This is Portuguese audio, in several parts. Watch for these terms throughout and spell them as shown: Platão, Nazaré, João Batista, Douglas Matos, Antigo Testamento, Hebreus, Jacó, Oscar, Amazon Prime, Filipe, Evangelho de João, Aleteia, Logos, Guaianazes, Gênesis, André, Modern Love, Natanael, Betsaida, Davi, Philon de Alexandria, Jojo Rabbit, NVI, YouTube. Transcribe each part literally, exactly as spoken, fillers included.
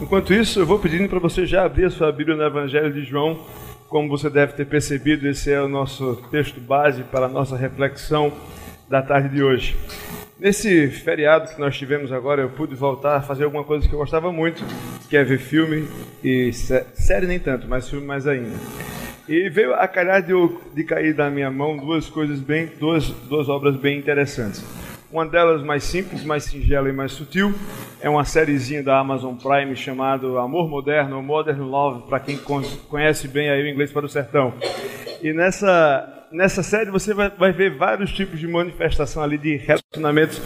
Enquanto isso, eu vou pedindo para você já abrir a sua Bíblia no Evangelho de João. Como você deve ter percebido, esse é o nosso texto base para a nossa reflexão da tarde de hoje. Nesse feriado que nós tivemos agora, eu pude voltar a fazer alguma coisa que eu gostava muito, que é ver filme, e série nem tanto, mas filme mais ainda. E veio a calhar de, eu, de cair da minha mão duas coisas bem, duas, duas obras bem interessantes. Uma delas mais simples, mais singela e mais sutil, é uma sériezinha da Amazon Prime chamada Amor Moderno, Modern Love, para quem conhece bem aí o inglês para o sertão. E nessa, nessa série você vai, vai ver vários tipos de manifestação ali de relacionamentos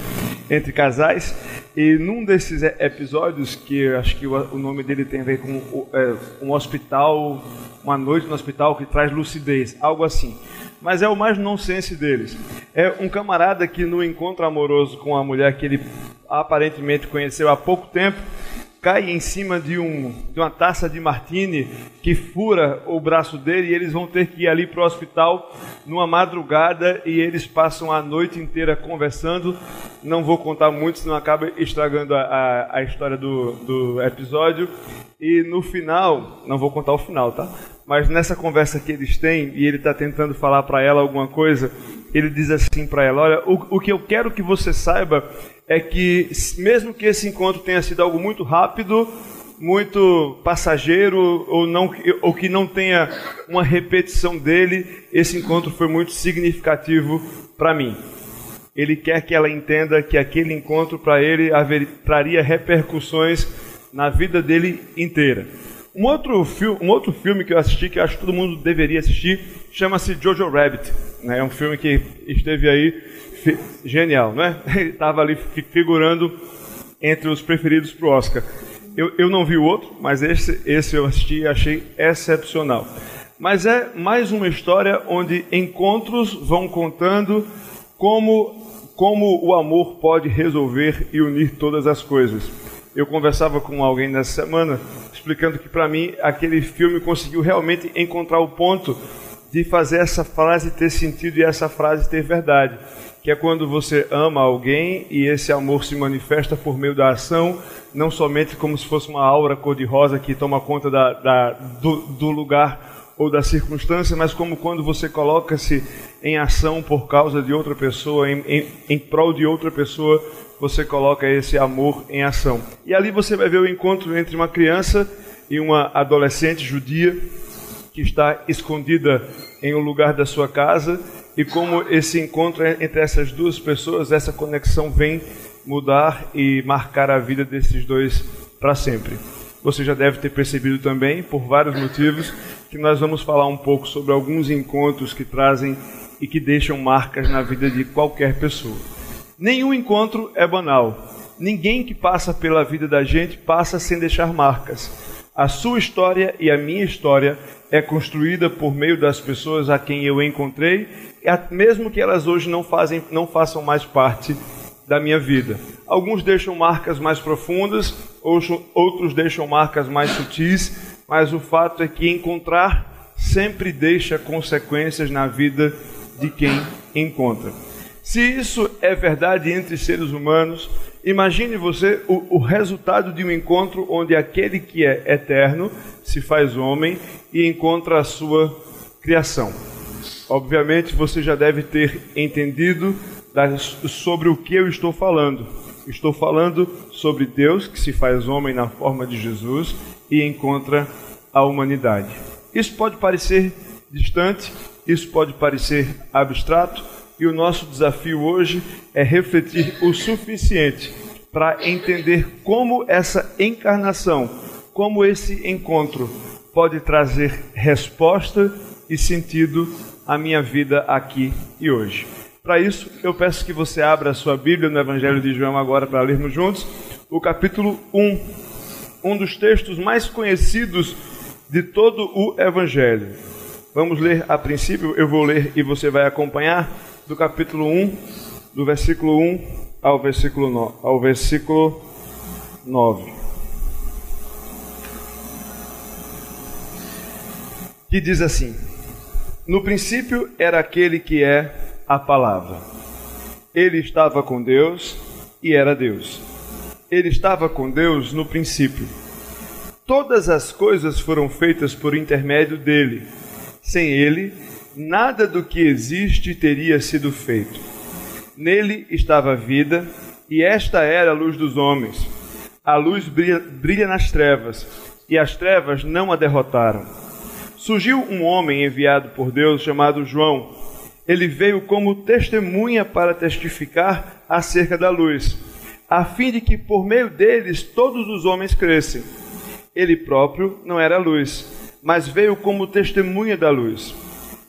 entre casais. E num desses episódios, que eu acho que o nome dele tem a ver com é, um hospital, uma noite no hospital que traz lucidez, algo assim. Mas é o mais nonsense deles. É um camarada que no encontro amoroso com a mulher que ele aparentemente conheceu há pouco tempo, cai em cima de, um, de uma taça de martini que fura o braço dele e eles vão ter que ir ali para o hospital numa madrugada e eles passam a noite inteira conversando. Não vou contar muito, senão acaba estragando a, a, a história do, do episódio. E no final, não vou contar o final, tá? Mas nessa conversa que eles têm e ele está tentando falar para ela alguma coisa, ele diz assim para ela: olha, o, o que eu quero que você saiba é que mesmo que esse encontro tenha sido algo muito rápido, muito passageiro, ou, não, ou que não tenha uma repetição dele, esse encontro foi muito significativo para mim. Ele quer que ela entenda que aquele encontro para ele haver, traria repercussões na vida dele inteira. Um outro, um outro filme que eu assisti, que eu acho que todo mundo deveria assistir, chama-se Jojo Rabbit, né? É um filme que esteve aí... Genial, né? Ele estava ali figurando entre os preferidos para o Oscar. Eu, eu não vi o outro, mas esse, esse eu assisti e achei excepcional. Mas é mais uma história onde encontros vão contando como, como o amor pode resolver e unir todas as coisas. Eu conversava com alguém nessa semana, explicando que para mim aquele filme conseguiu realmente encontrar o ponto de fazer essa frase ter sentido e essa frase ter verdade. Que é quando você ama alguém e esse amor se manifesta por meio da ação, não somente como se fosse uma aura cor-de-rosa que toma conta da, da, do, do lugar ou da circunstância, mas como quando você coloca-se em ação por causa de outra pessoa, em, em, em prol de outra pessoa, você coloca esse amor em ação. E ali você vai ver o encontro entre uma criança e uma adolescente judia que está escondida em um lugar da sua casa, e como esse encontro entre essas duas pessoas, essa conexão vem mudar e marcar a vida desses dois para sempre. Você já deve ter percebido também, por vários motivos, que nós vamos falar um pouco sobre alguns encontros que trazem e que deixam marcas na vida de qualquer pessoa. Nenhum encontro é banal. Ninguém que passa pela vida da gente passa sem deixar marcas. A sua história e a minha história é construída por meio das pessoas a quem eu encontrei, mesmo que elas hoje não, fazem, não façam mais parte da minha vida. Alguns deixam marcas mais profundas, outros deixam marcas mais sutis, mas o fato é que encontrar sempre deixa consequências na vida de quem encontra. Se isso é verdade entre seres humanos, imagine você o, o resultado de um encontro onde aquele que é eterno se faz homem e encontra a sua criação. Obviamente você já deve ter entendido das, sobre o que eu estou falando. Estou falando sobre Deus que se faz homem na forma de Jesus e encontra a humanidade. Isso pode parecer distante, isso pode parecer abstrato, e o nosso desafio hoje é refletir o suficiente para entender como essa encarnação, como esse encontro pode trazer resposta e sentido a minha vida aqui e hoje. Para isso, eu peço que você abra a sua Bíblia no Evangelho de João agora para lermos juntos o capítulo um, um dos textos mais conhecidos de todo o Evangelho. Vamos ler a princípio, eu vou ler e você vai acompanhar, do capítulo um, do versículo um ao versículo nove. Ao versículo nove. Que diz assim: no princípio era aquele que é a palavra. Ele estava com Deus e era Deus. Ele estava com Deus no princípio. Todas as coisas foram feitas por intermédio dele. Sem ele, nada do que existe teria sido feito. Nele estava a vida, e esta era a luz dos homens. A luz brilha, brilha nas trevas, e as trevas não a derrotaram. Surgiu um homem enviado por Deus chamado João. Ele veio como testemunha para testificar acerca da luz, a fim de que por meio deles todos os homens crescem. Ele próprio não era luz, mas veio como testemunha da luz.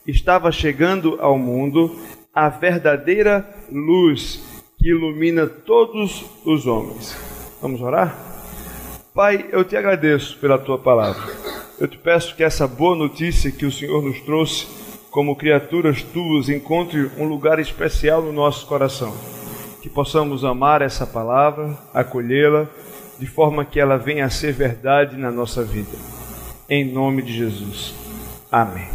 Estava chegando ao mundo a verdadeira luz que ilumina todos os homens. Vamos orar? Pai, eu te agradeço pela tua palavra. Eu te peço que essa boa notícia que o Senhor nos trouxe, como criaturas tuas, encontre um lugar especial no nosso coração. Que possamos amar essa palavra, acolhê-la, de forma que ela venha a ser verdade na nossa vida. Em nome de Jesus. Amém.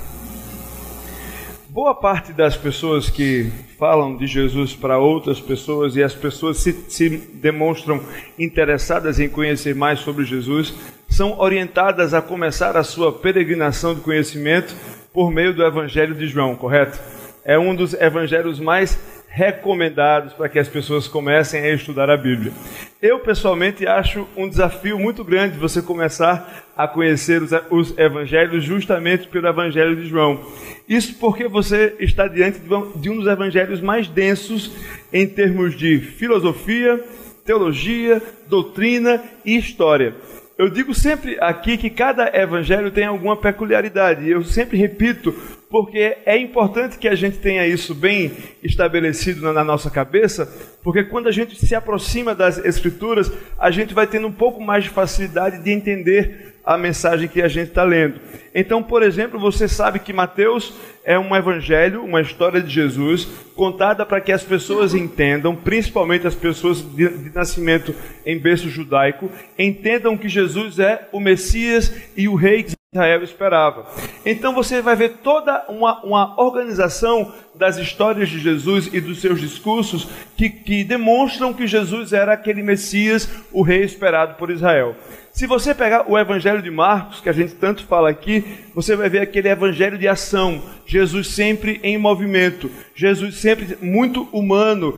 Boa parte das pessoas que falam de Jesus para outras pessoas e as pessoas se, se demonstram interessadas em conhecer mais sobre Jesus, são orientadas a começar a sua peregrinação de conhecimento por meio do Evangelho de João, correto? É um dos evangelhos mais recomendados para que as pessoas comecem a estudar a Bíblia. Eu, pessoalmente, acho um desafio muito grande você começar a conhecer os, os evangelhos justamente pelo Evangelho de João. Isso porque você está diante de um, de um dos evangelhos mais densos em termos de filosofia, teologia, doutrina e história. Eu digo sempre aqui que cada evangelho tem alguma peculiaridade, e eu sempre repito, porque é importante que a gente tenha isso bem estabelecido na, na nossa cabeça, porque quando a gente se aproxima das Escrituras, a gente vai tendo um pouco mais de facilidade de entender a mensagem que a gente está lendo. Então, por exemplo, você sabe que Mateus é um evangelho, uma história de Jesus, contada para que as pessoas entendam, principalmente as pessoas de, de nascimento em berço judaico, entendam que Jesus é o Messias e o Rei que Israel esperava. Então você vai ver toda uma, uma organização das histórias de Jesus e dos seus discursos que, que demonstram que Jesus era aquele Messias, o Rei esperado por Israel. Se você pegar o Evangelho de Marcos, que a gente tanto fala aqui, você vai ver aquele Evangelho de ação, Jesus sempre em movimento, Jesus sempre muito humano,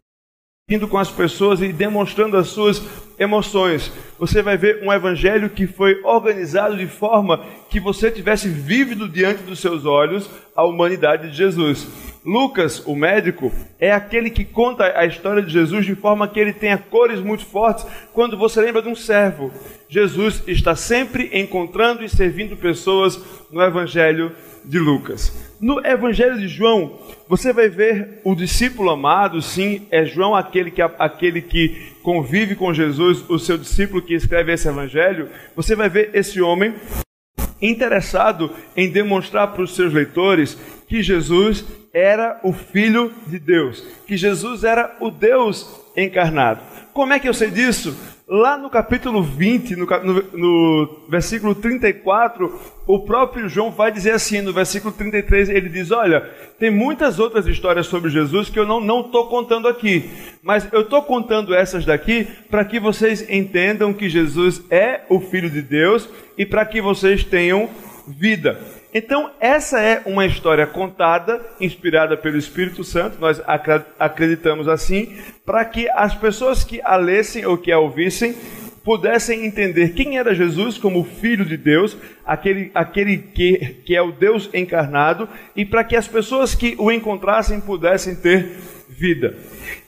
indo com as pessoas e demonstrando as suas emoções. Você vai ver um Evangelho que foi organizado de forma que você tivesse vívido diante dos seus olhos a humanidade de Jesus. Lucas, o médico, é aquele que conta a história de Jesus de forma que ele tenha cores muito fortes quando você lembra de um servo. Jesus está sempre encontrando e servindo pessoas no Evangelho de Lucas. No Evangelho de João, você vai ver o discípulo amado, sim, é João aquele que, aquele que convive com Jesus, o seu discípulo que escreve esse Evangelho. Você vai ver esse homem interessado em demonstrar para os seus leitores que Jesus era o Filho de Deus, que Jesus era o Deus encarnado. Como é que eu sei disso? Lá no capítulo vinte, no, no, no versículo trinta e quatro, o próprio João vai dizer assim, no versículo trinta e três, ele diz, olha, tem muitas outras histórias sobre Jesus que eu não estou contando aqui, mas eu estou contando essas daqui para que vocês entendam que Jesus é o Filho de Deus e para que vocês tenham vida. Então, essa é uma história contada, inspirada pelo Espírito Santo, nós acreditamos assim, para que as pessoas que a lessem ou que a ouvissem pudessem entender quem era Jesus como Filho de Deus, aquele, aquele que, que é o Deus encarnado, e para que as pessoas que o encontrassem pudessem ter vida.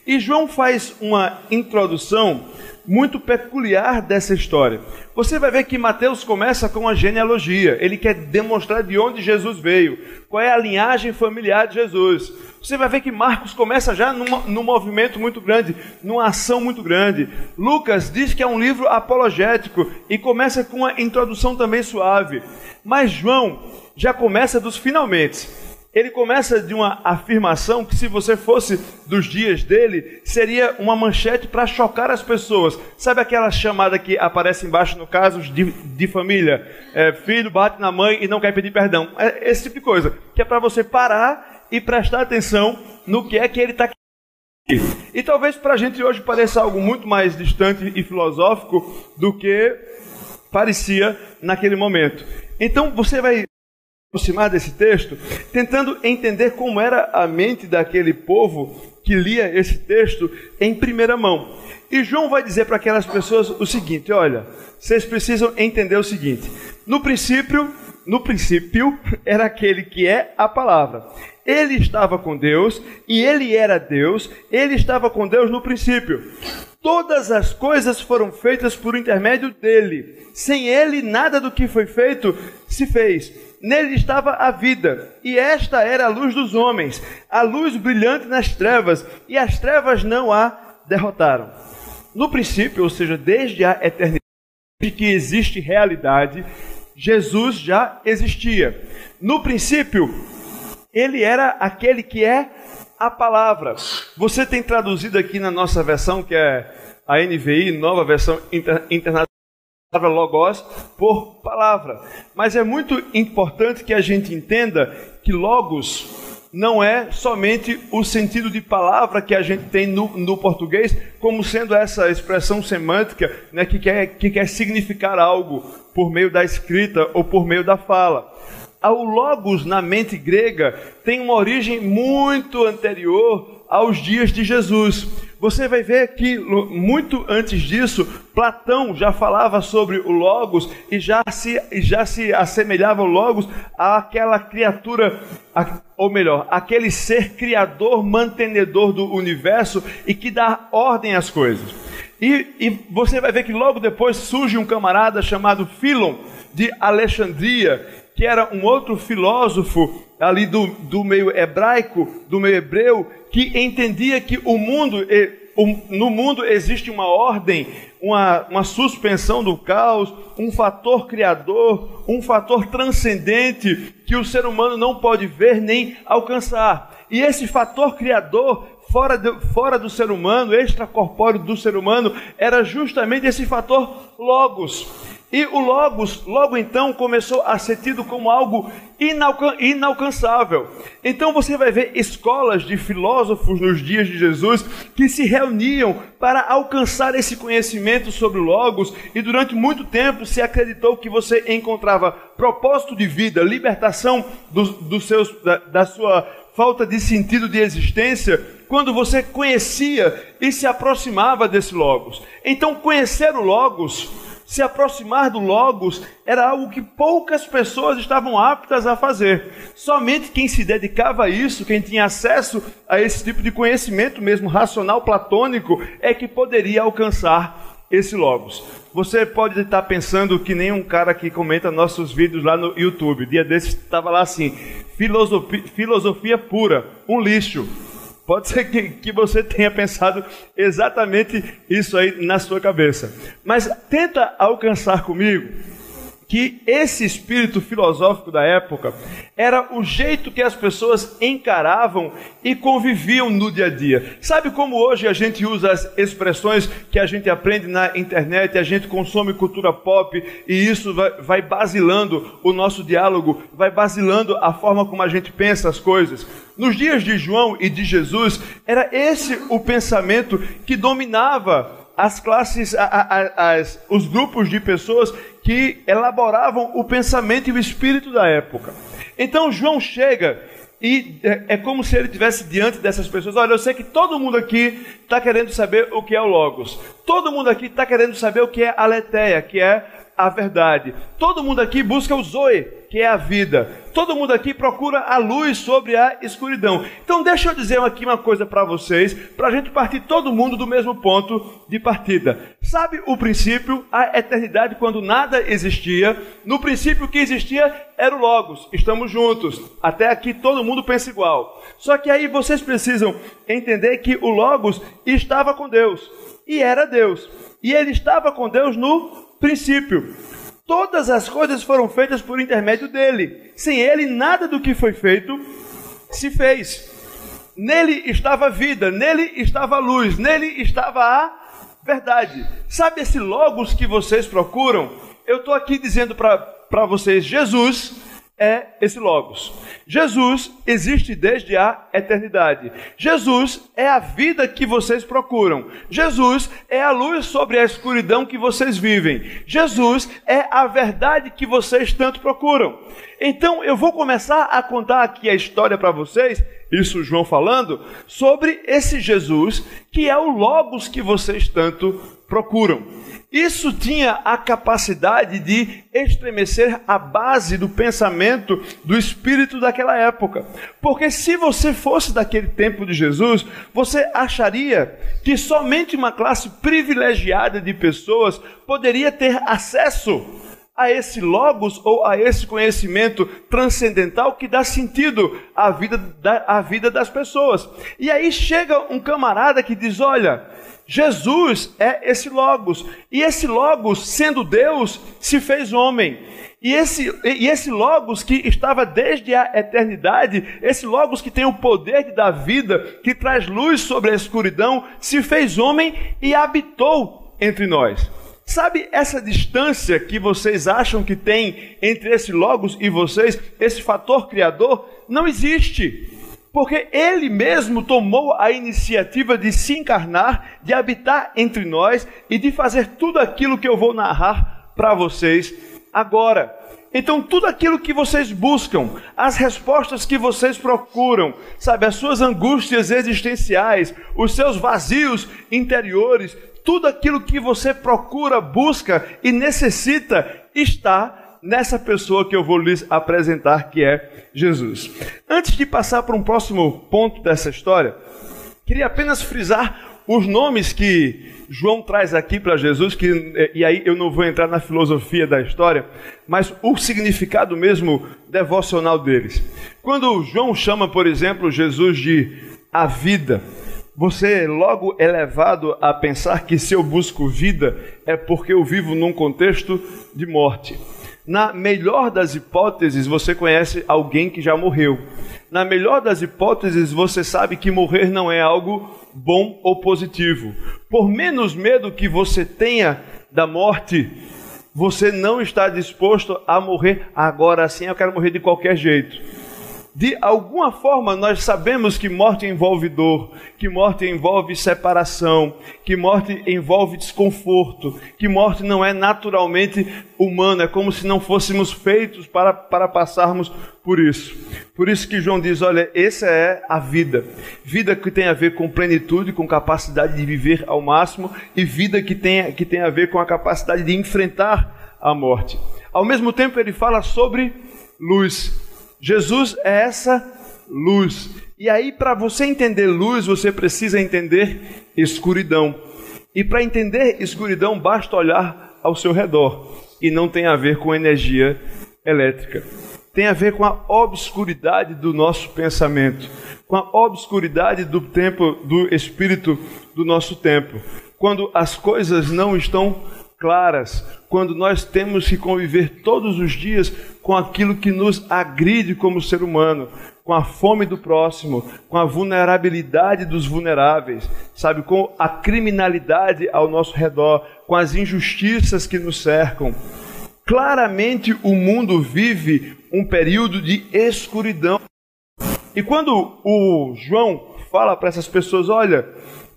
E João faz uma introdução muito peculiar dessa história. Você vai ver que Mateus começa com a genealogia. Ele quer demonstrar de onde Jesus veio, qual é a linhagem familiar de Jesus. Você vai ver que Marcos começa já numa, num movimento muito grande, numa ação muito grande. Lucas diz que é um livro apologético e começa com uma introdução também suave. Mas João já começa dos finalmente. Ele começa de uma afirmação que, se você fosse dos dias dele, seria uma manchete para chocar as pessoas. Sabe aquela chamada que aparece embaixo no caso de, de família? É, filho bate na mãe e não quer pedir perdão. É esse tipo de coisa, que é para você parar e prestar atenção no que é que ele está querendo. E talvez para a gente hoje pareça algo muito mais distante e filosófico do que parecia naquele momento. Então você vai aproximar desse texto tentando entender como era a mente daquele povo que lia esse texto em primeira mão. E João vai dizer para aquelas pessoas o seguinte: olha, vocês precisam entender o seguinte. No princípio, no princípio era aquele que é a palavra. Ele estava com Deus e ele era Deus. Ele estava com Deus no princípio. Todas as coisas foram feitas por intermédio dele. Sem ele, nada do que foi feito se fez. Nele estava a vida, e esta era a luz dos homens, a luz brilhante nas trevas, e as trevas não a derrotaram. No princípio, ou seja, desde a eternidade, desde que existe realidade, Jesus já existia. No princípio, ele era aquele que é a palavra. Você tem traduzido aqui na nossa versão, que é a N V I, nova versão inter, internacional, a palavra Logos por palavra. Mas é muito importante que a gente entenda que Logos não é somente o sentido de palavra que a gente tem no, no português, como sendo essa expressão semântica, né, que quer, que quer significar algo por meio da escrita ou por meio da fala. O Logos, na mente grega, tem uma origem muito anterior aos dias de Jesus. Você vai ver que, muito antes disso, Platão já falava sobre o Logos e já se, já se assemelhava o Logos àquela criatura, ou melhor, aquele ser criador, mantenedor do universo e que dá ordem às coisas. E, e você vai ver que logo depois surge um camarada chamado Philon de Alexandria, que era um outro filósofo ali do, do meio hebraico, do meio hebreu, que entendia que o mundo, no mundo existe uma ordem, uma, uma suspensão do caos, um fator criador, um fator transcendente que o ser humano não pode ver nem alcançar. E esse fator criador, fora, de, fora do ser humano, extracorpóreo do ser humano, era justamente esse fator Logos. E o Logos, logo então, começou a ser tido como algo inalcan- inalcançável. Então você vai ver escolas de filósofos nos dias de Jesus que se reuniam para alcançar esse conhecimento sobre o Logos, e durante muito tempo se acreditou que você encontrava propósito de vida, libertação do, do seus, da, da sua falta de sentido de existência, quando você conhecia e se aproximava desse Logos. Então conhecer o Logos, se aproximar do Logos, era algo que poucas pessoas estavam aptas a fazer. Somente quem se dedicava a isso, quem tinha acesso a esse tipo de conhecimento mesmo racional platônico, é que poderia alcançar esse Logos. Você pode estar pensando que nem um cara que comenta nossos vídeos lá no YouTube. Dia desses estava lá assim, filosofia, filosofia pura, um lixo. Pode ser que, que você tenha pensado exatamente isso aí na sua cabeça. Mas tenta alcançar comigo que esse espírito filosófico da época era o jeito que as pessoas encaravam e conviviam no dia a dia. Sabe como hoje a gente usa as expressões que a gente aprende na internet, a gente consome cultura pop, e isso vai, vai basilando o nosso diálogo, vai basilando a forma como a gente pensa as coisas. Nos dias de João e de Jesus, era esse o pensamento que dominava as classes, a, a, as, os grupos de pessoas que elaboravam o pensamento e o espírito da época. Então João chega e é, é como se ele estivesse diante dessas pessoas: olha, eu sei que todo mundo aqui está querendo saber o que é o Logos, todo mundo aqui está querendo saber o que é a Aleteia, que é a verdade, todo mundo aqui busca o Zoe, que é a vida, todo mundo aqui procura a luz sobre a escuridão. Então deixa eu dizer aqui uma coisa para vocês, para a gente partir todo mundo do mesmo ponto de partida. Sabe o princípio, a eternidade, quando nada existia? No princípio, o que existia era o Logos. Estamos juntos, até aqui todo mundo pensa igual. Só que aí vocês precisam entender que o Logos estava com Deus e era Deus, e ele estava com Deus no princípio. Todas as coisas foram feitas por intermédio dele. Sem ele, nada do que foi feito se fez. Nele estava a vida, nele estava a luz, nele estava a verdade. Sabe esse Logos que vocês procuram? Eu estou aqui dizendo para vocês, Jesus é esse Logos. Jesus existe desde a eternidade. Jesus é a vida que vocês procuram. Jesus é a luz sobre a escuridão que vocês vivem. Jesus é a verdade que vocês tanto procuram. Então eu vou começar a contar aqui a história para vocês, isso João falando, sobre esse Jesus que é o Logos que vocês tanto procuram. Isso tinha a capacidade de estremecer a base do pensamento do espírito daquela época. Porque se você fosse daquele tempo de Jesus, você acharia que somente uma classe privilegiada de pessoas poderia ter acesso a esse Logos ou a esse conhecimento transcendental que dá sentido à vida, da, à vida das pessoas. E aí chega um camarada que diz, olha, Jesus é esse Logos, e esse Logos, sendo Deus, se fez homem. E esse, e esse Logos que estava desde a eternidade, esse Logos que tem o poder de dar vida, que traz luz sobre a escuridão, se fez homem e habitou entre nós. Sabe essa distância que vocês acham que tem entre esse Logos e vocês, esse fator criador? Não existe. Porque ele mesmo tomou a iniciativa de se encarnar, de habitar entre nós e de fazer tudo aquilo que eu vou narrar para vocês agora. Então tudo aquilo que vocês buscam, as respostas que vocês procuram, sabe, as suas angústias existenciais, os seus vazios interiores, tudo aquilo que você procura, busca e necessita está nessa pessoa que eu vou lhes apresentar, que é Jesus. Antes de passar para um próximo ponto dessa história, queria apenas frisar os nomes que João traz aqui para Jesus, que, e aí eu não vou entrar na filosofia da história, mas o significado mesmo devocional deles. Quando João chama, por exemplo, Jesus de a vida, você logo é levado a pensar que se eu busco vida é porque eu vivo num contexto de morte. Na melhor das hipóteses, você conhece alguém que já morreu. Na melhor das hipóteses, você sabe que morrer não é algo bom ou positivo. Por menos medo que você tenha da morte, você não está disposto a morrer agora assim, eu quero morrer de qualquer jeito. De alguma forma, nós sabemos que morte envolve dor, que morte envolve separação, que morte envolve desconforto, que morte não é naturalmente humana, é como se não fôssemos feitos para, para passarmos por isso. Por isso que João diz, olha, essa é a vida. Vida que tem a ver com plenitude, com capacidade de viver ao máximo, e vida que tem, que tem a ver com a capacidade de enfrentar a morte. Ao mesmo tempo, ele fala sobre luz. Jesus é essa luz. E aí, para você entender luz, você precisa entender escuridão. E para entender escuridão, basta olhar ao seu redor. E não tem a ver com energia elétrica. Tem a ver com a obscuridade do nosso pensamento. Com a obscuridade do tempo, do espírito do nosso tempo. Quando as coisas não estão claras, quando nós temos que conviver todos os dias com aquilo que nos agride como ser humano, com a fome do próximo, com a vulnerabilidade dos vulneráveis, sabe, com a criminalidade ao nosso redor, com as injustiças que nos cercam. Claramente o mundo vive um período de escuridão. E quando o João fala para essas pessoas, olha,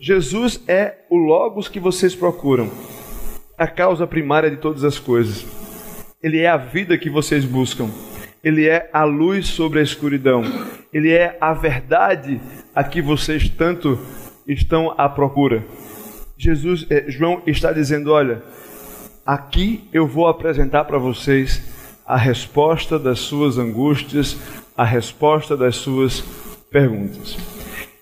Jesus é o Logos que vocês procuram, a causa primária de todas as coisas. Ele é a vida que vocês buscam. Ele é a luz sobre a escuridão. Ele é a verdade a que vocês tanto estão à procura. Jesus, eh, João está dizendo, olha, aqui eu vou apresentar para vocês a resposta das suas angústias, a resposta das suas perguntas.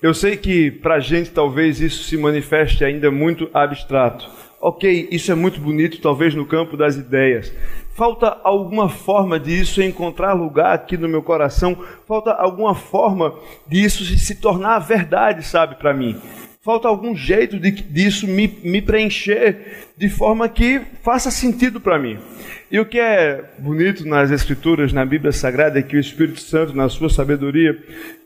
Eu sei que para a gente talvez isso se manifeste ainda muito abstrato. Ok, isso é muito bonito, talvez no campo das ideias. Falta alguma forma de isso encontrar lugar aqui no meu coração. Falta alguma forma de isso se tornar verdade, sabe, para mim. Falta algum jeito de, de isso me, me preencher de forma que faça sentido para mim. E o que é bonito nas Escrituras, na Bíblia Sagrada, é que o Espírito Santo, na sua sabedoria,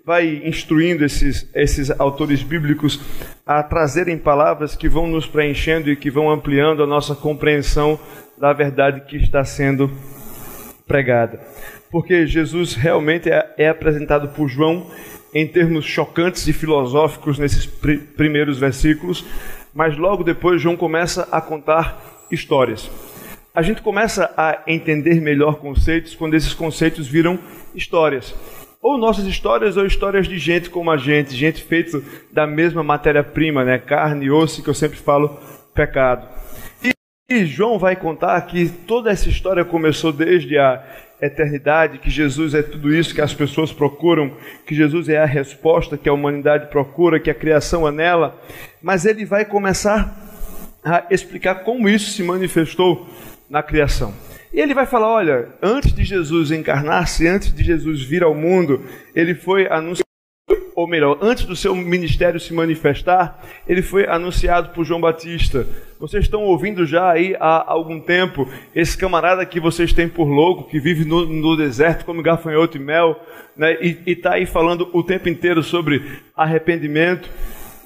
vai instruindo esses, esses autores bíblicos a trazerem palavras que vão nos preenchendo e que vão ampliando a nossa compreensão da verdade que está sendo pregada. Porque Jesus realmente é, é apresentado por João em termos chocantes e filosóficos nesses pr- primeiros versículos, mas logo depois João começa a contar histórias. A gente começa a entender melhor conceitos quando esses conceitos viram histórias. Ou nossas histórias ou histórias de gente como a gente, gente feita da mesma matéria-prima, né? Carne e osso, que eu sempre falo, pecado. E, e João vai contar que toda essa história começou desde a eternidade, que Jesus é tudo isso que as pessoas procuram, que Jesus é a resposta que a humanidade procura, que a criação anela. Mas ele vai começar a explicar como isso se manifestou na criação. E ele vai falar, olha, antes de Jesus encarnar-se, antes de Jesus vir ao mundo, ele foi anunciado, ou melhor, antes do seu ministério se manifestar, ele foi anunciado por João Batista. Vocês estão ouvindo já aí há algum tempo, esse camarada que vocês têm por louco, que vive no, no deserto como gafanhoto e mel, né, e está aí falando o tempo inteiro sobre arrependimento.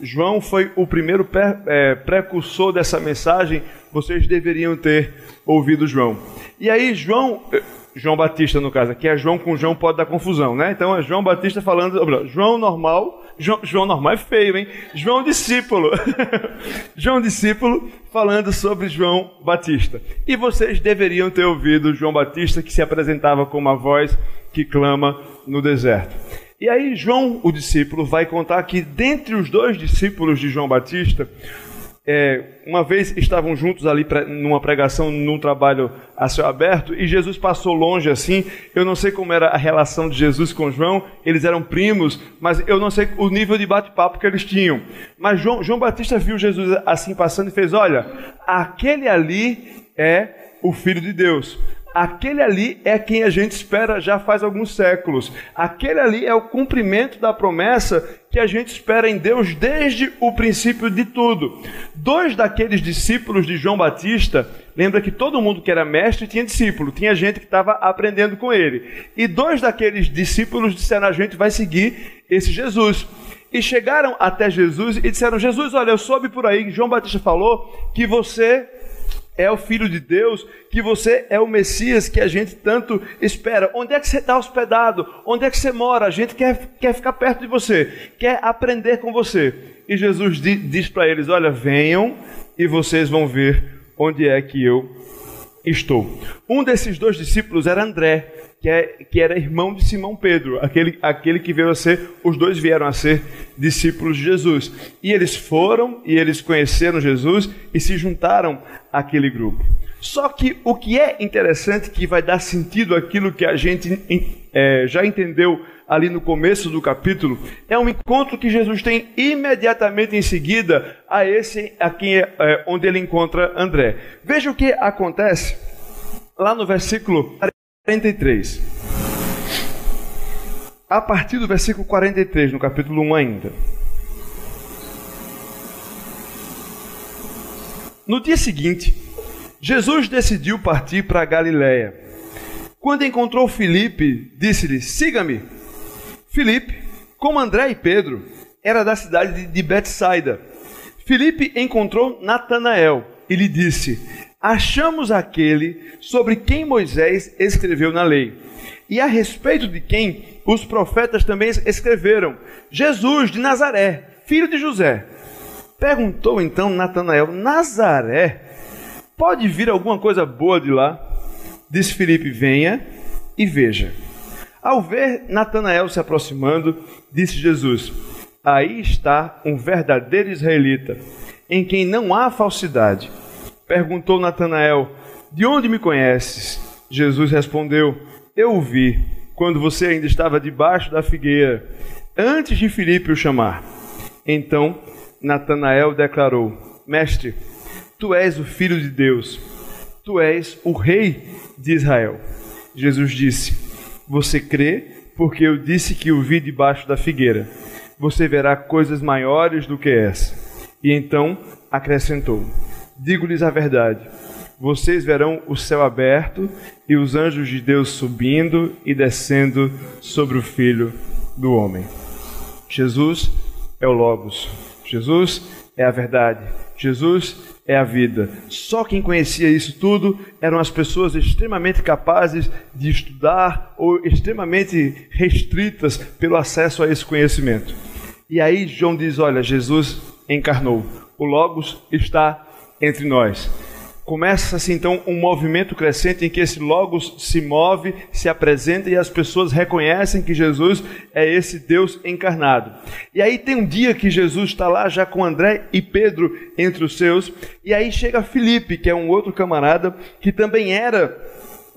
João foi o primeiro pre- é, precursor dessa mensagem, vocês deveriam ter ouvido João. E aí João, João Batista no caso, aqui é João com João pode dar confusão, né? Então é João Batista falando, João normal, João, João normal é feio, hein? João discípulo, João discípulo falando sobre João Batista. E vocês deveriam ter ouvido João Batista, que se apresentava com uma voz que clama no deserto. E aí João, o discípulo, vai contar que dentre os dois discípulos de João Batista, é, uma vez estavam juntos ali pra, numa pregação, num trabalho a céu aberto, e Jesus passou longe assim, eu não sei como era a relação de Jesus com João, eles eram primos, mas eu não sei o nível de bate-papo que eles tinham. Mas João, João Batista viu Jesus assim passando e fez, olha, aquele ali é o Filho de Deus. Aquele ali é quem a gente espera já faz alguns séculos. Aquele ali é o cumprimento da promessa que a gente espera em Deus desde o princípio de tudo. Dois daqueles discípulos de João Batista, lembra que todo mundo que era mestre tinha discípulo, tinha gente que estava aprendendo com ele. E dois daqueles discípulos disseram, a gente vai seguir esse Jesus. E chegaram até Jesus e disseram, Jesus, olha, eu soube por aí que João Batista falou que você é o Filho de Deus, que você é o Messias que a gente tanto espera. Onde é que você está hospedado? Onde é que você mora? A gente quer, quer ficar perto de você, quer aprender com você. E Jesus diz para eles, olha, venham e vocês vão ver onde é que eu estou. Um desses dois discípulos era André, que, é, que era irmão de Simão Pedro, aquele, aquele que veio a ser, os dois vieram a ser discípulos de Jesus. E eles foram e eles conheceram Jesus e se juntaram àquele grupo. Só que o que é interessante, que vai dar sentido àquilo que a gente é, já entendeu ali no começo do capítulo, é um encontro que Jesus tem imediatamente em seguida a esse a quem é, é, onde ele encontra André. Veja o que acontece lá no versículo quarenta e três. A partir do versículo quarenta e três, no capítulo um ainda. No dia seguinte, Jesus decidiu partir para a Galiléia. Quando encontrou Filipe, disse-lhe, siga-me. Filipe, como André e Pedro, era da cidade de Betsaida. Filipe encontrou Natanael e lhe disse, achamos aquele sobre quem Moisés escreveu na lei, e a respeito de quem os profetas também escreveram, Jesus de Nazaré, filho de José. Perguntou então Natanael, Nazaré? Pode vir alguma coisa boa de lá? Disse Filipe, venha e veja. Ao ver Natanael se aproximando, disse Jesus, aí está um verdadeiro israelita, em quem não há falsidade. Perguntou Natanael, de onde me conheces? Jesus respondeu, eu o vi, quando você ainda estava debaixo da figueira, antes de Filipe o chamar. Então Natanael declarou, mestre, tu és o Filho de Deus, tu és o Rei de Israel. Jesus disse, você crê porque eu disse que o vi debaixo da figueira. Você verá coisas maiores do que essa. E então acrescentou, digo-lhes a verdade, vocês verão o céu aberto e os anjos de Deus subindo e descendo sobre o Filho do Homem. Jesus é o Logos, Jesus é a verdade, Jesus é é a vida. Só quem conhecia isso tudo eram as pessoas extremamente capazes de estudar ou extremamente restritas pelo acesso a esse conhecimento. E aí João diz, olha, Jesus encarnou, o Logos está entre nós. Começa-se então um movimento crescente em que esse Logos se move, se apresenta e as pessoas reconhecem que Jesus é esse Deus encarnado. E aí tem um dia que Jesus está lá já com André e Pedro entre os seus, e aí chega Filipe, que é um outro camarada que também era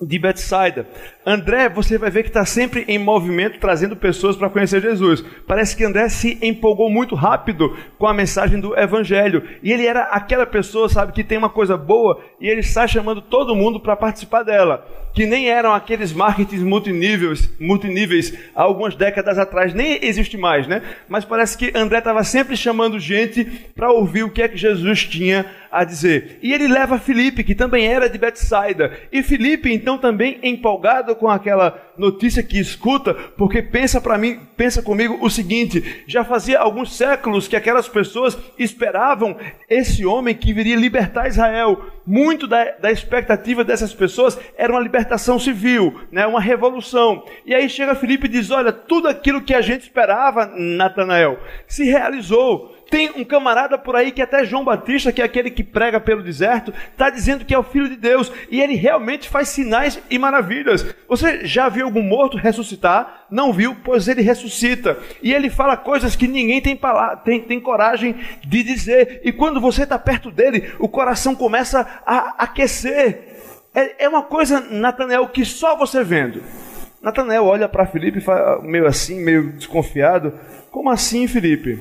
de Betsaida. André, você vai ver que está sempre em movimento, trazendo pessoas para conhecer Jesus. Parece que André se empolgou muito rápido com a mensagem do Evangelho. E ele era aquela pessoa, sabe, que tem uma coisa boa e ele está chamando todo mundo para participar dela. Que nem eram aqueles marketings multiníveis, multiníveis há algumas décadas atrás, nem existe mais, né? Mas parece que André estava sempre chamando gente para ouvir o que é que Jesus tinha a dizer. E ele leva Filipe, que também era de Betsaida. E Filipe, então, também empolgado com aquela notícia que escuta, porque pensa para mim, pensa comigo o seguinte: já fazia alguns séculos que aquelas pessoas esperavam esse homem que viria libertar Israel. Muito da, da expectativa dessas pessoas era uma libertação civil, né? Uma revolução. E aí chega Filipe e diz, olha, tudo aquilo que a gente esperava, Natanael, se realizou. Tem um camarada por aí que até João Batista, que é aquele que prega pelo deserto, está dizendo que é o Filho de Deus. E ele realmente faz sinais e maravilhas. Você já viu algum morto ressuscitar? Não viu, pois ele ressuscita. E ele fala coisas que ninguém tem, palavra, tem, tem coragem de dizer. E quando você está perto dele, o coração começa a aquecer. É, é uma coisa, Natanael, que só você vendo. Natanael olha para Filipe, meio assim, meio desconfiado. Como assim, Filipe?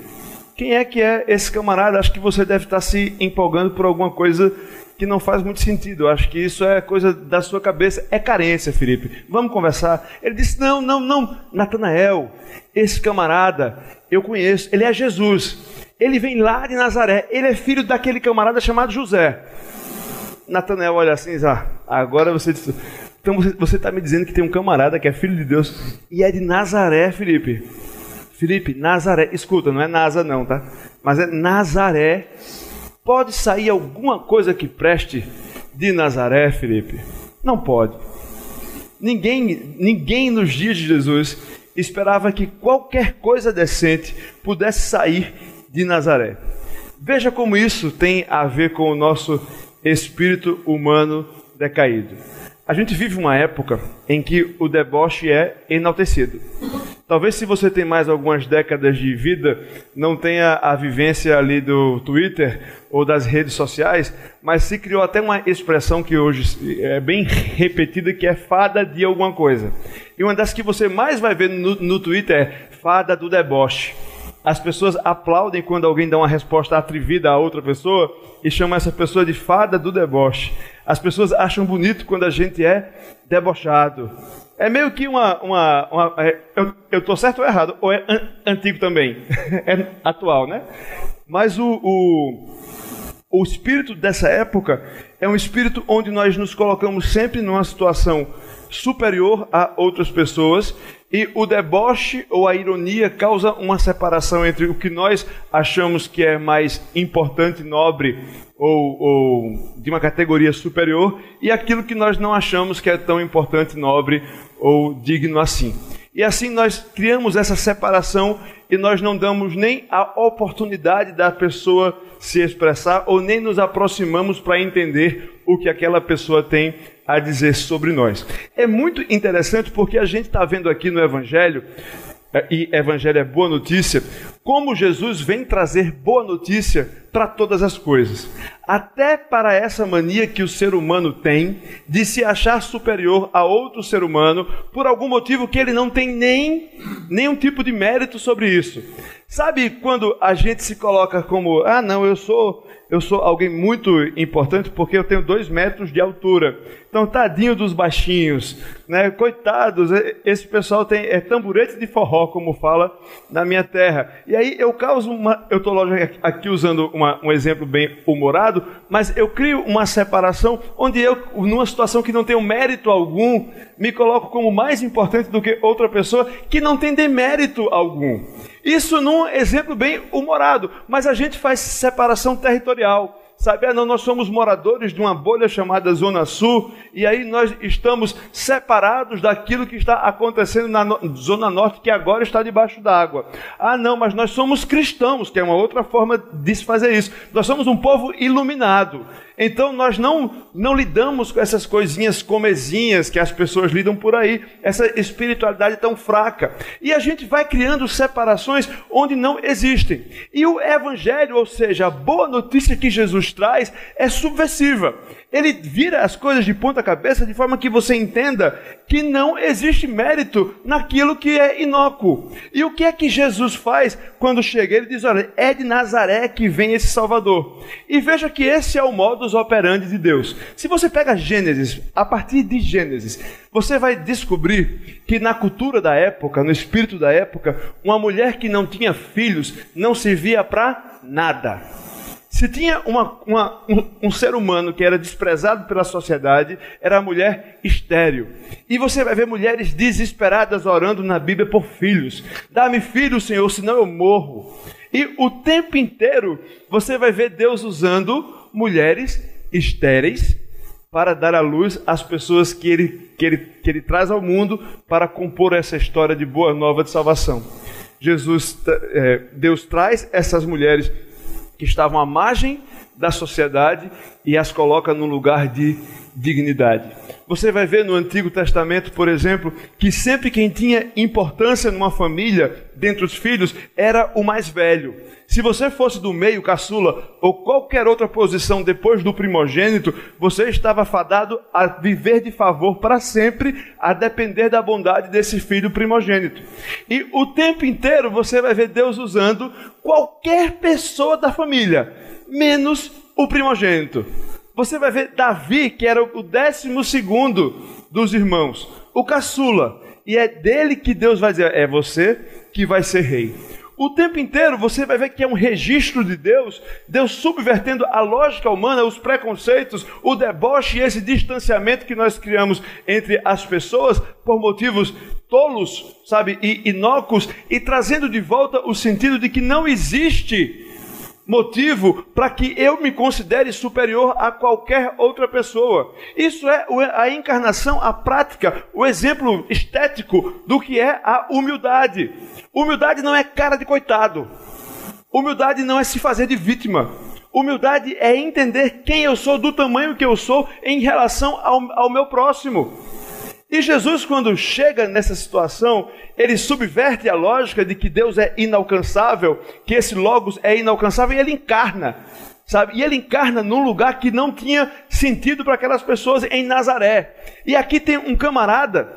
Quem é que é esse camarada? Acho que você deve estar se empolgando por alguma coisa que não faz muito sentido. Acho que isso é coisa da sua cabeça. É carência, Filipe. Vamos conversar. Ele disse, não, não, não. Natanael, esse camarada, eu conheço. Ele é Jesus. Ele vem lá de Nazaré. Ele é filho daquele camarada chamado José. Natanael olha assim, ah, agora você disse... Então você está me dizendo que tem um camarada que é filho de Deus e é de Nazaré, Filipe. Filipe, Nazaré, escuta, não é NASA não, tá? Mas é Nazaré. Pode sair alguma coisa que preste de Nazaré, Filipe? Não pode. Ninguém, ninguém nos dias de Jesus esperava que qualquer coisa decente pudesse sair de Nazaré. Veja como isso tem a ver com o nosso espírito humano decaído. A gente vive uma época em que o deboche é enaltecido. Talvez se você tem mais algumas décadas de vida, não tenha a vivência ali do Twitter ou das redes sociais, mas se criou até uma expressão que hoje é bem repetida, que é fada de alguma coisa. E uma das que você mais vai ver no, no Twitter é fada do deboche. As pessoas aplaudem quando alguém dá uma resposta atrevida a outra pessoa e chama essa pessoa de fada do deboche. As pessoas acham bonito quando a gente é debochado. É meio que uma... uma, uma eu, eu tô certo ou errado? Ou é an, antigo também? É atual, né? Mas o, o, o espírito dessa época é um espírito onde nós nos colocamos sempre numa situação superior a outras pessoas. E o deboche ou a ironia causa uma separação entre o que nós achamos que é mais importante, nobre ou, ou de uma categoria superior e aquilo que nós não achamos que é tão importante, nobre ou digno assim. E assim nós criamos essa separação e nós não damos nem a oportunidade da pessoa se expressar ou nem nos aproximamos para entender o que aquela pessoa tem a dizer sobre nós. É muito interessante porque a gente está vendo aqui no Evangelho, e Evangelho é boa notícia, como Jesus vem trazer boa notícia para todas as coisas. Até para essa mania que o ser humano tem de se achar superior a outro ser humano por algum motivo que ele não tem nem nenhum tipo de mérito sobre isso. Sabe quando a gente se coloca como, ah não, eu sou... Eu sou alguém muito importante porque eu tenho dois metros de altura. Então, tadinho dos baixinhos, né? Coitados, esse pessoal tem é tamborete de forró, como fala na minha terra. E aí eu causo uma... Eu estou aqui usando uma, um exemplo bem humorado, mas eu crio uma separação onde eu, numa situação que não tenho mérito algum, me coloco como mais importante do que outra pessoa que não tem demérito algum. Isso num exemplo bem humorado, mas a gente faz separação territorial. Sabe, não, nós somos moradores de uma bolha chamada Zona Sul, e aí nós estamos separados daquilo que está acontecendo na no... Zona Norte, que agora está debaixo d'água. Ah não, mas nós somos cristãos, que é uma outra forma de se fazer isso. Nós somos um povo iluminado. Então nós não, não lidamos com essas coisinhas comezinhas que as pessoas lidam por aí, essa espiritualidade tão fraca. E a gente vai criando separações onde não existem. E o Evangelho, ou seja, a boa notícia que Jesus traz, é subversiva. Ele vira as coisas de ponta cabeça de forma que você entenda que não existe mérito naquilo que é inócuo. E o que é que Jesus faz quando chega? Ele diz, olha, é de Nazaré que vem esse Salvador. E veja que esse é o modo dos operandes de Deus. Se você pega Gênesis, a partir de Gênesis, você vai descobrir que na cultura da época, no espírito da época, uma mulher que não tinha filhos não servia para nada. Se tinha uma, uma, um, um ser humano que era desprezado pela sociedade, era a mulher estéril. E você vai ver mulheres desesperadas orando na Bíblia por filhos. Dá-me filho, Senhor, senão eu morro. E o tempo inteiro você vai ver Deus usando mulheres estéreis para dar à luz as pessoas que ele, que, ele, que ele traz ao mundo para compor essa história de boa nova de salvação. Jesus, é, Deus traz essas mulheres que estavam à margem da sociedade e as coloca num lugar de dignidade. Você vai ver no Antigo Testamento, por exemplo, que sempre quem tinha importância numa família, dentre os filhos, era o mais velho. Se você fosse do meio, caçula, ou qualquer outra posição depois do primogênito, você estava fadado a viver de favor para sempre, a depender da bondade desse filho primogênito. E o tempo inteiro você vai ver Deus usando qualquer pessoa da família, menos o primogênito. Você vai ver Davi, que era o décimo segundo dos irmãos, o caçula. E é dele que Deus vai dizer, é você que vai ser rei. O tempo inteiro você vai ver que é um registro de Deus, Deus subvertendo a lógica humana, os preconceitos, o deboche e esse distanciamento que nós criamos entre as pessoas por motivos tolos, sabe, e inócuos, e trazendo de volta o sentido de que não existe motivo para que eu me considere superior a qualquer outra pessoa. Isso é a encarnação, a prática, o exemplo estético do que é a humildade. Humildade não é cara de coitado. Humildade não é se fazer de vítima. Humildade é entender quem eu sou, do tamanho que eu sou em relação ao, ao meu próximo. E Jesus, quando chega nessa situação, ele subverte a lógica de que Deus é inalcançável, que esse Logos é inalcançável, e ele encarna, sabe? E ele encarna num lugar que não tinha sentido para aquelas pessoas, em Nazaré. E aqui tem um camarada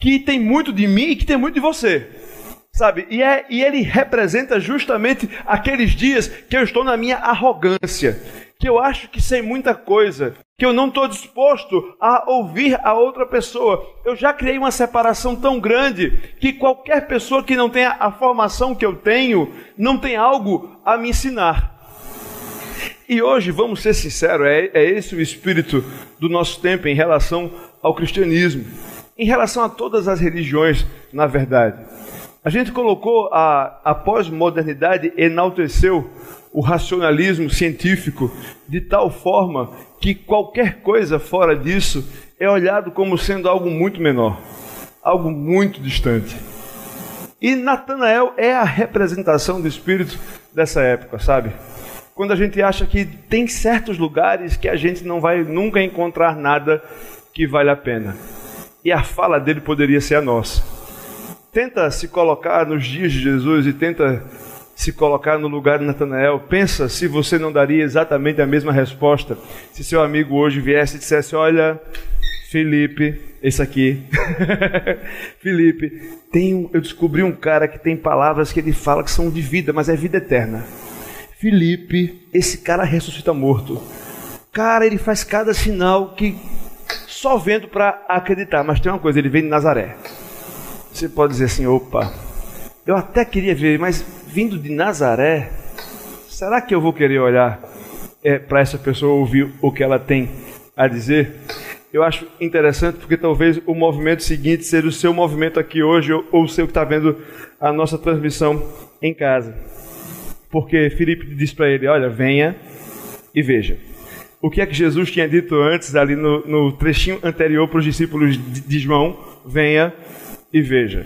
que tem muito de mim e que tem muito de você. Sabe? E, é, e ele representa justamente aqueles dias que eu estou na minha arrogância, que eu acho que sei muita coisa, que eu não estou disposto a ouvir a outra pessoa. Eu já criei uma separação tão grande que qualquer pessoa que não tenha a formação que eu tenho, não tem algo a me ensinar. E hoje, vamos ser sinceros, é, é esse o espírito do nosso tempo em relação ao cristianismo, em relação a todas as religiões, na verdade. A gente colocou a, a pós-modernidade, enalteceu o racionalismo científico de tal forma que qualquer coisa fora disso é olhado como sendo algo muito menor, algo muito distante. E Natanael é a representação do espírito dessa época, sabe? Quando a gente acha que tem certos lugares que a gente não vai nunca encontrar nada que vale a pena. E a fala dele poderia ser a nossa. Tenta se colocar nos dias de Jesus e tenta se colocar no lugar de Natanael. Pensa se você não daria exatamente a mesma resposta se seu amigo hoje viesse e dissesse, olha, Filipe, esse aqui, Filipe, tem um, eu descobri um cara que tem palavras que ele fala que são de vida, mas é vida eterna. Filipe, esse cara ressuscita morto. Cara, ele faz cada sinal que só vendo para acreditar, mas tem uma coisa, ele vem de Nazaré. Você pode dizer assim, opa, eu até queria ver, mas vindo de Nazaré, será que eu vou querer olhar é, para essa pessoa, ouvir o que ela tem a dizer? Eu acho interessante porque talvez o movimento seguinte seja o seu movimento aqui hoje, ou, ou o seu que está vendo a nossa transmissão em casa. Porque Filipe diz para ele, olha, venha E veja, o que é que Jesus tinha dito antes, ali no, no trechinho anterior para os discípulos de, de João? Venha e veja.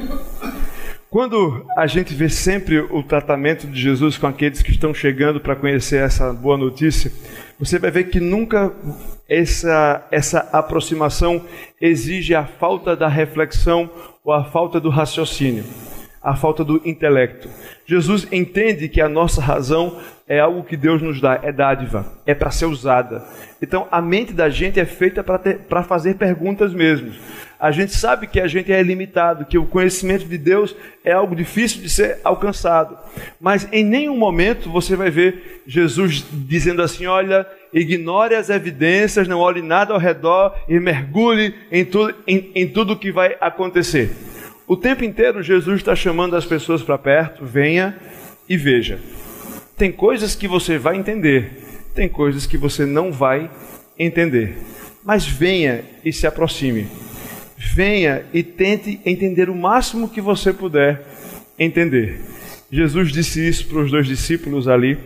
Quando a gente vê sempre o tratamento de Jesus com aqueles que estão chegando para conhecer essa boa notícia, você vai ver que nunca essa, essa aproximação exige a falta da reflexão ou a falta do raciocínio, a falta do intelecto. Jesus entende que a nossa razão é algo que Deus nos dá, é dádiva, é para ser usada. Então a mente da gente é feita para fazer perguntas mesmo. A gente sabe que a gente é limitado, que o conhecimento de Deus é algo difícil de ser alcançado. Mas em nenhum momento você vai ver Jesus dizendo assim, olha, ignore as evidências, não olhe nada ao redor e mergulhe em, tu, em, em tudo que vai acontecer. O tempo inteiro Jesus está chamando as pessoas para perto, venha e veja. Tem coisas que você vai entender, tem coisas que você não vai entender. Mas venha e se aproxime. Venha e tente entender o máximo que você puder entender. Jesus disse isso para os dois discípulos ali,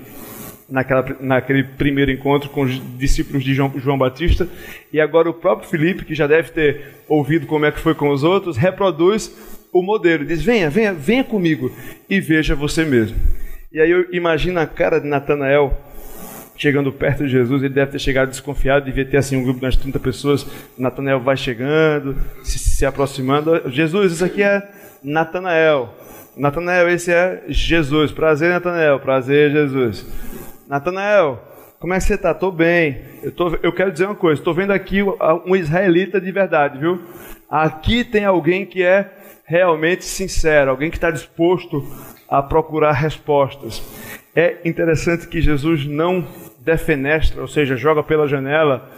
naquela, naquele primeiro encontro com os discípulos de João, João Batista. E agora o próprio Filipe, que já deve ter ouvido como é que foi com os outros, reproduz o modelo. Diz, venha, venha, venha comigo e veja você mesmo. E aí eu imagino a cara de Natanael chegando perto de Jesus. Ele deve ter chegado desconfiado, devia ter assim um grupo de umas trinta pessoas. Natanael vai chegando, se, se aproximando. Jesus, isso aqui é Natanael. Natanael, esse é Jesus. Prazer, Natanael. Prazer, Jesus. Natanael, como é que você está? Estou bem. Eu, tô, eu quero dizer uma coisa, estou vendo aqui um israelita de verdade, viu? Aqui tem alguém que é realmente sincero, alguém que está disposto a procurar respostas. É interessante que Jesus não defenestra, ou seja, joga pela janela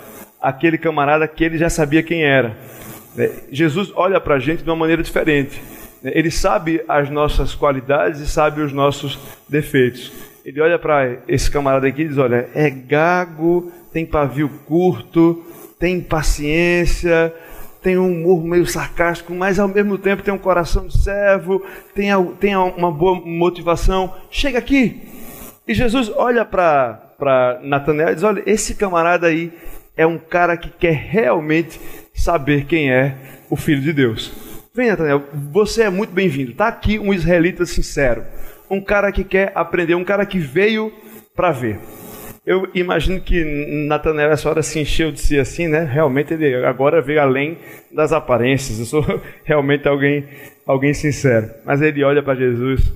aquele camarada que ele já sabia quem era. Jesus olha para a gente de uma maneira diferente. Ele sabe as nossas qualidades e sabe os nossos defeitos. Ele olha para esse camarada aqui e diz, olha, é gago, tem pavio curto, tem paciência, tem um humor meio sarcástico, mas ao mesmo tempo tem um coração de servo, tem, tem uma boa motivação. Chega aqui! E Jesus olha para Natanael e diz, olha, esse camarada aí é um cara que quer realmente saber quem é o Filho de Deus. Vem, Natanael, você é muito bem-vindo. Está aqui um israelita sincero, um cara que quer aprender, um cara que veio para ver. Eu imagino que Natanael essa hora se encheu de si assim, né? Realmente ele agora veio além das aparências. Eu sou realmente alguém, alguém sincero. Mas ele olha para Jesus,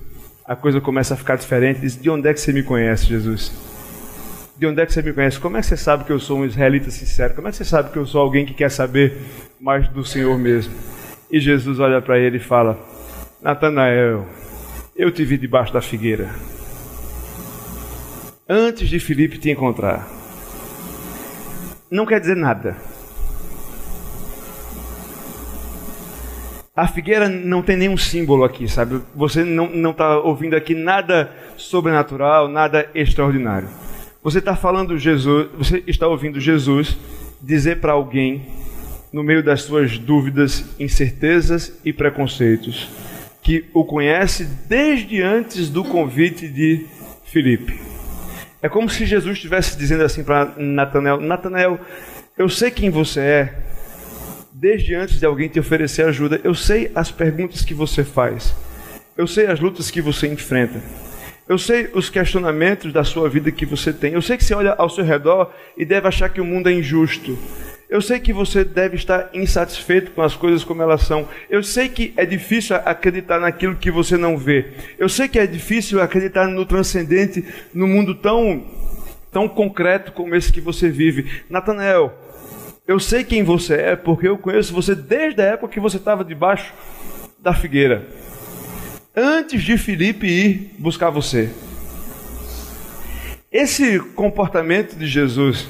a coisa começa a ficar diferente. Diz, de onde é que você me conhece, Jesus? De onde é que você me conhece? Como é que você sabe que eu sou um israelita sincero? Como é que você sabe que eu sou alguém que quer saber mais do Senhor mesmo? E Jesus olha para ele e fala, Natanael, eu te vi debaixo da figueira. Antes de Filipe te encontrar. Não quer dizer nada. A figueira não tem nenhum símbolo aqui, sabe? Você não não está ouvindo aqui nada sobrenatural, nada extraordinário. Você está falando Jesus, você está ouvindo Jesus dizer para alguém, no meio das suas dúvidas, incertezas e preconceitos, que o conhece desde antes do convite de Filipe. É como se Jesus estivesse dizendo assim para Natanael, Natanael, eu sei quem você é, desde antes de alguém te oferecer ajuda, eu sei as perguntas que você faz, eu sei as lutas que você enfrenta, eu sei os questionamentos da sua vida que você tem, eu sei que você olha ao seu redor e deve achar que o mundo é injusto, eu sei que você deve estar insatisfeito com as coisas como elas são. Eu sei que é difícil acreditar naquilo que você não vê. Eu sei que é difícil acreditar no transcendente, no mundo tão, tão concreto como esse que você vive. Natanael, eu sei quem você é, porque eu conheço você desde a época que você estava debaixo da figueira. Antes de Filipe ir buscar você. Esse comportamento de Jesus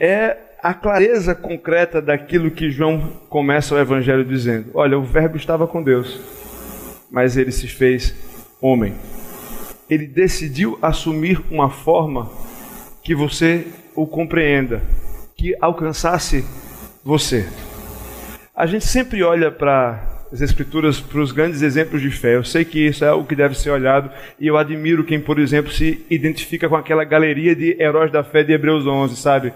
é a clareza concreta daquilo que João começa o Evangelho dizendo. Olha, o verbo estava com Deus, mas ele se fez homem. Ele decidiu assumir uma forma que você o compreenda, que alcançasse você. A gente sempre olha para as Escrituras para os grandes exemplos de fé. Eu sei que isso é algo que deve ser olhado, e eu admiro quem, por exemplo, se identifica com aquela galeria de heróis da fé de Hebreus onze, sabe?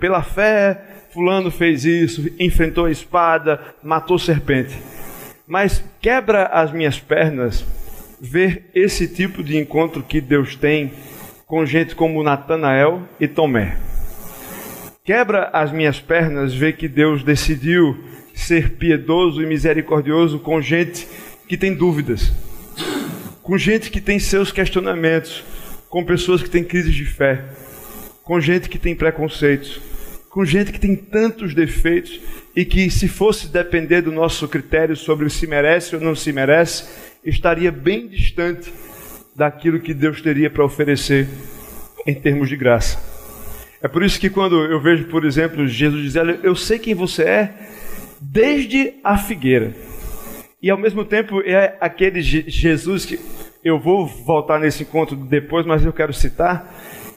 Pela fé, fulano fez isso, enfrentou a espada, matou serpente. Mas quebra as minhas pernas ver esse tipo de encontro que Deus tem com gente como Natanael e Tomé. Quebra as minhas pernas ver que Deus decidiu ser piedoso e misericordioso com gente que tem dúvidas, com gente que tem seus questionamentos, com pessoas que têm crises de fé, com gente que tem preconceitos, com gente que tem tantos defeitos e que, se fosse depender do nosso critério sobre se merece ou não se merece, estaria bem distante daquilo que Deus teria para oferecer em termos de graça. É por isso que quando eu vejo, por exemplo, Jesus dizer: eu sei quem você é desde a figueira. E ao mesmo tempo é aquele Jesus que, eu vou voltar nesse encontro depois, mas eu quero citar,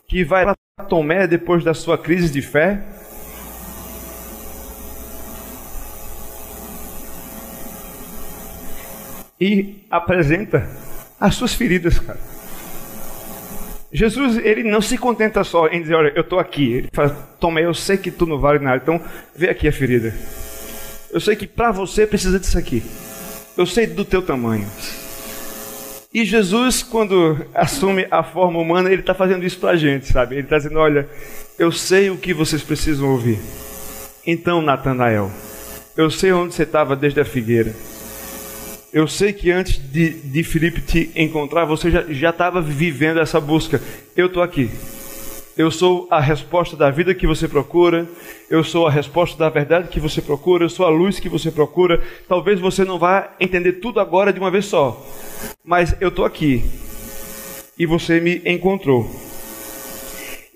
que vai lá a Tomé depois da sua crise de fé. E apresenta as suas feridas, cara. Jesus, ele não se contenta só em dizer: olha, eu estou aqui. Ele fala: Tomé, eu sei que tu não vale nada, então vê aqui a ferida. Eu sei que para você precisa disso aqui. Eu sei do teu tamanho. E Jesus, quando assume a forma humana, ele está fazendo isso para a gente, sabe? Ele está dizendo: olha, eu sei o que vocês precisam ouvir. Então, Natanael, eu sei onde você estava desde a figueira. Eu sei que antes de, de Filipe te encontrar, você já estava vivendo essa busca. Eu estou aqui. Eu sou a resposta da vida que você procura. Eu sou a resposta da verdade que você procura. Eu sou a luz que você procura. Talvez você não vá entender tudo agora de uma vez só, mas eu estou aqui e você me encontrou.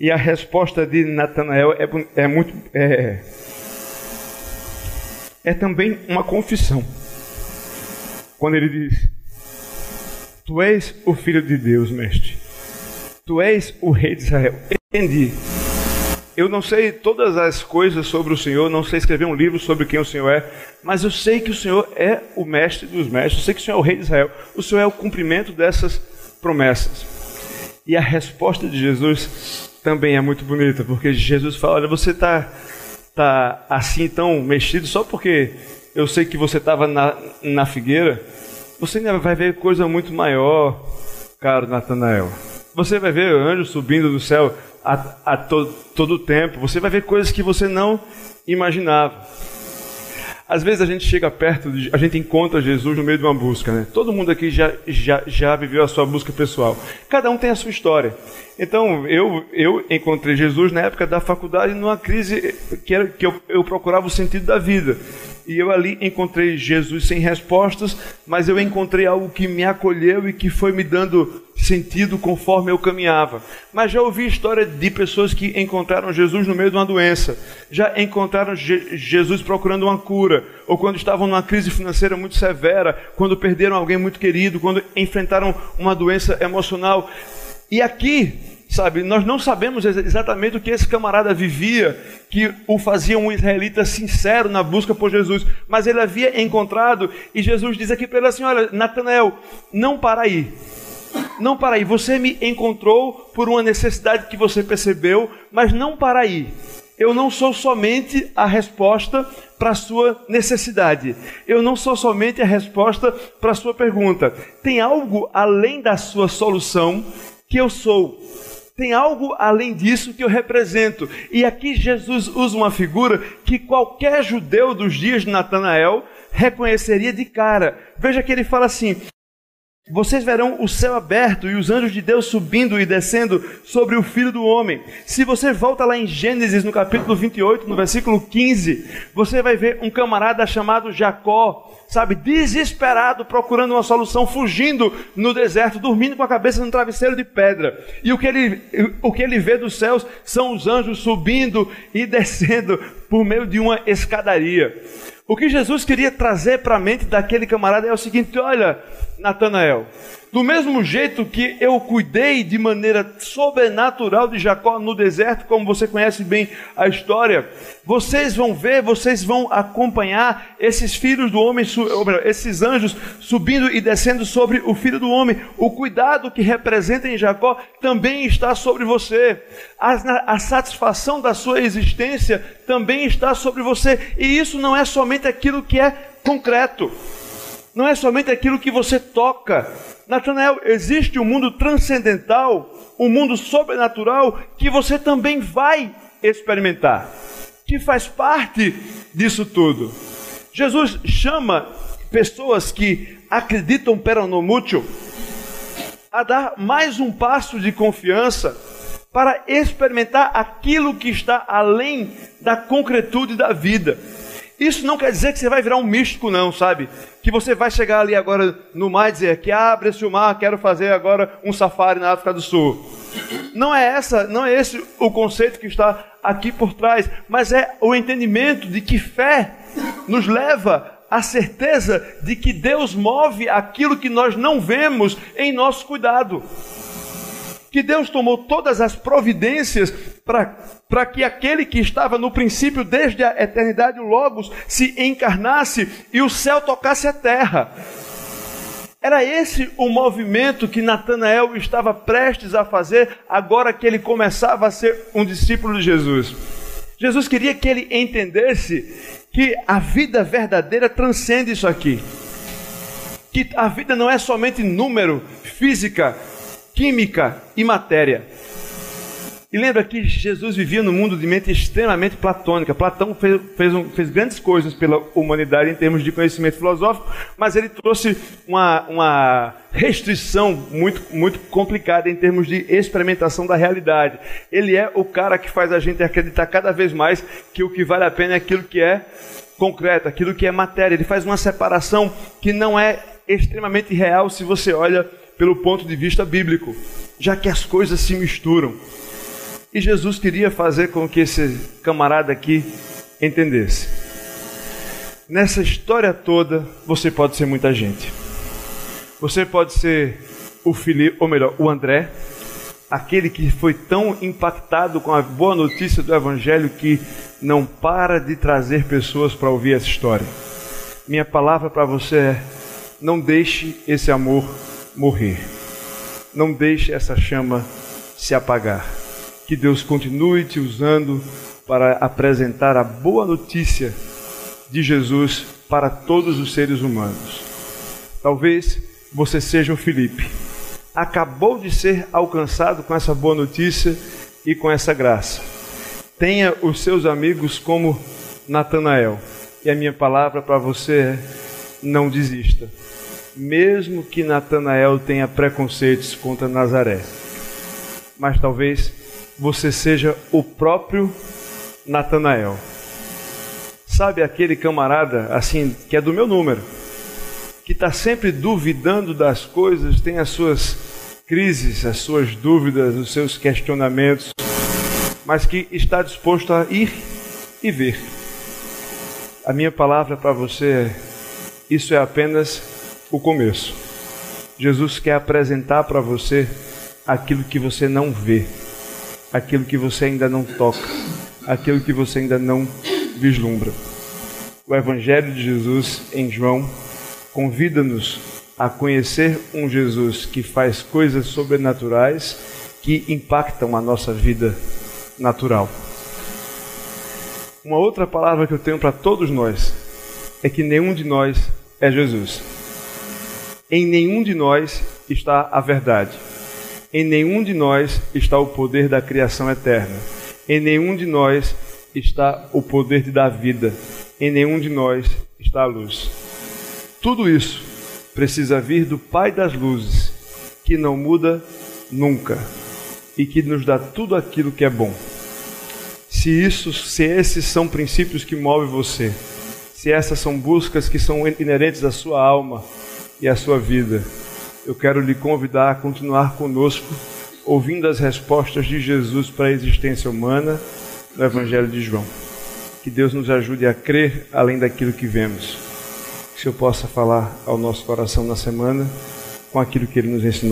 E a resposta de Natanael é, é muito... É, é também uma confissão. Quando ele diz: tu és o Filho de Deus, mestre. Tu és o Rei de Israel. Entendi. Eu não sei todas as coisas sobre o Senhor, não sei escrever um livro sobre quem o Senhor é, mas eu sei que o Senhor é o mestre dos mestres, eu sei que o Senhor é o Rei de Israel. O Senhor é o cumprimento dessas promessas. E a resposta de Jesus também é muito bonita, porque Jesus fala: olha, você está tá assim tão mexido só porque... eu sei que você estava na, na figueira. Você ainda vai ver coisa muito maior, caro Natanael. Você vai ver anjos subindo do céu a, a to, todo o tempo. Você vai ver coisas que você não imaginava. Às vezes a gente chega perto, de, a gente encontra Jesus no meio de uma busca, né? Todo mundo aqui já, já, já viveu a sua busca pessoal. Cada um tem a sua história. Então, eu, eu encontrei Jesus na época da faculdade, numa crise que, era, que eu, eu procurava o sentido da vida. E eu ali encontrei Jesus sem respostas, mas eu encontrei algo que me acolheu e que foi me dando sentido conforme eu caminhava. Mas já ouvi história de pessoas que encontraram Jesus no meio de uma doença, já encontraram Je- Jesus procurando uma cura, ou quando estavam numa crise financeira muito severa, quando perderam alguém muito querido, quando enfrentaram uma doença emocional. E aqui... sabe, nós não sabemos exatamente o que esse camarada vivia, que o fazia um israelita sincero na busca por Jesus, mas ele havia encontrado, e Jesus diz aqui para ele assim: olha, Natanael, não para aí, não para aí, você me encontrou por uma necessidade que você percebeu, mas não para aí, eu não sou somente a resposta para a sua necessidade, eu não sou somente a resposta para a sua pergunta, tem algo além da sua solução que eu sou. Tem algo além disso que eu represento. E aqui Jesus usa uma figura que qualquer judeu dos dias de Natanael reconheceria de cara. Veja que ele fala assim: vocês verão o céu aberto e os anjos de Deus subindo e descendo sobre o Filho do Homem. Se você volta lá em Gênesis, no capítulo vinte e oito, no versículo quinze, você vai ver um camarada chamado Jacó, sabe, desesperado, procurando uma solução, fugindo no deserto, dormindo com a cabeça num travesseiro de pedra. E o que ele, o que ele vê dos céus são os anjos subindo e descendo por meio de uma escadaria. O que Jesus queria trazer para a mente daquele camarada é o seguinte: olha, Natanael, Do mesmo jeito que eu cuidei de maneira sobrenatural de Jacó no deserto, como você conhece bem a história, vocês vão ver, vocês vão acompanhar esses filhos do homem, esses anjos subindo e descendo sobre o filho do homem. O cuidado que representa em Jacó também está sobre você. A, a satisfação da sua existência também está sobre você. E isso não é somente aquilo que é concreto. Não é somente aquilo que você toca. Natanael, existe um mundo transcendental, um mundo sobrenatural, que você também vai experimentar, que faz parte disso tudo. Jesus chama pessoas que acreditam pero no mútuo a dar mais um passo de confiança para experimentar aquilo que está além da concretude da vida. Isso não quer dizer que você vai virar um místico, não, sabe? Que você vai chegar ali agora no mar e dizer que abre-se o mar, quero fazer agora um safari na África do Sul. Não é essa, não é esse o conceito que está aqui por trás, mas é o entendimento de que fé nos leva à certeza de que Deus move aquilo que nós não vemos em nosso cuidado. Que Deus tomou todas as providências para que aquele que estava no princípio desde a eternidade, o Logos, se encarnasse e o céu tocasse a terra. Era esse o movimento que Natanael estava prestes a fazer agora que ele começava a ser um discípulo de Jesus. Jesus queria que ele entendesse que a vida verdadeira transcende isso aqui. Que a vida não é somente número, física, química e matéria. E lembra que Jesus vivia num mundo de mente extremamente platônica. Platão fez, fez, um, fez grandes coisas pela humanidade em termos de conhecimento filosófico, mas ele trouxe uma, uma restrição muito, muito complicada em termos de experimentação da realidade. Ele é o cara que faz a gente acreditar cada vez mais que o que vale a pena é aquilo que é concreto, aquilo que é matéria. Ele faz uma separação que não é extremamente real se você olha pelo ponto de vista bíblico, já que as coisas se misturam. E Jesus queria fazer com que esse camarada aqui entendesse. Nessa história toda, você pode ser muita gente. Você pode ser o Filipe, ou melhor, o André, aquele que foi tão impactado com a boa notícia do Evangelho que não para de trazer pessoas para ouvir essa história. Minha palavra para você é: não deixe esse amor morrer. Não deixe essa chama se apagar. Que Deus continue te usando para apresentar a boa notícia de Jesus para todos os seres humanos. Talvez você seja o Filipe. Acabou de ser alcançado com essa boa notícia e com essa graça. Tenha os seus amigos como Natanael. E a minha palavra para você é: não desista. Mesmo que Natanael tenha preconceitos contra Nazaré. Mas talvez você seja o próprio Natanael. Sabe aquele camarada, assim, que é do meu número, que está sempre duvidando das coisas, tem as suas crises, as suas dúvidas, os seus questionamentos, mas que está disposto a ir e vir. A minha palavra para você é: isso é apenas o começo. Jesus quer apresentar para você aquilo que você não vê, aquilo que você ainda não toca, aquilo que você ainda não vislumbra. O Evangelho de Jesus em João convida-nos a conhecer um Jesus que faz coisas sobrenaturais que impactam a nossa vida natural. Uma outra palavra que eu tenho para todos nós é que nenhum de nós é Jesus. Em nenhum de nós está a verdade. Em nenhum de nós está o poder da criação eterna. Em nenhum de nós está o poder de dar vida. Em nenhum de nós está a luz. Tudo isso precisa vir do Pai das luzes, que não muda nunca e que nos dá tudo aquilo que é bom. Se isso, se esses são princípios que movem você, se essas são buscas que são inerentes à sua alma e à sua vida, eu quero lhe convidar a continuar conosco, ouvindo as respostas de Jesus para a existência humana no Evangelho de João. Que Deus nos ajude a crer além daquilo que vemos. Que o Senhor possa falar ao nosso coração na semana com aquilo que ele nos ensinou.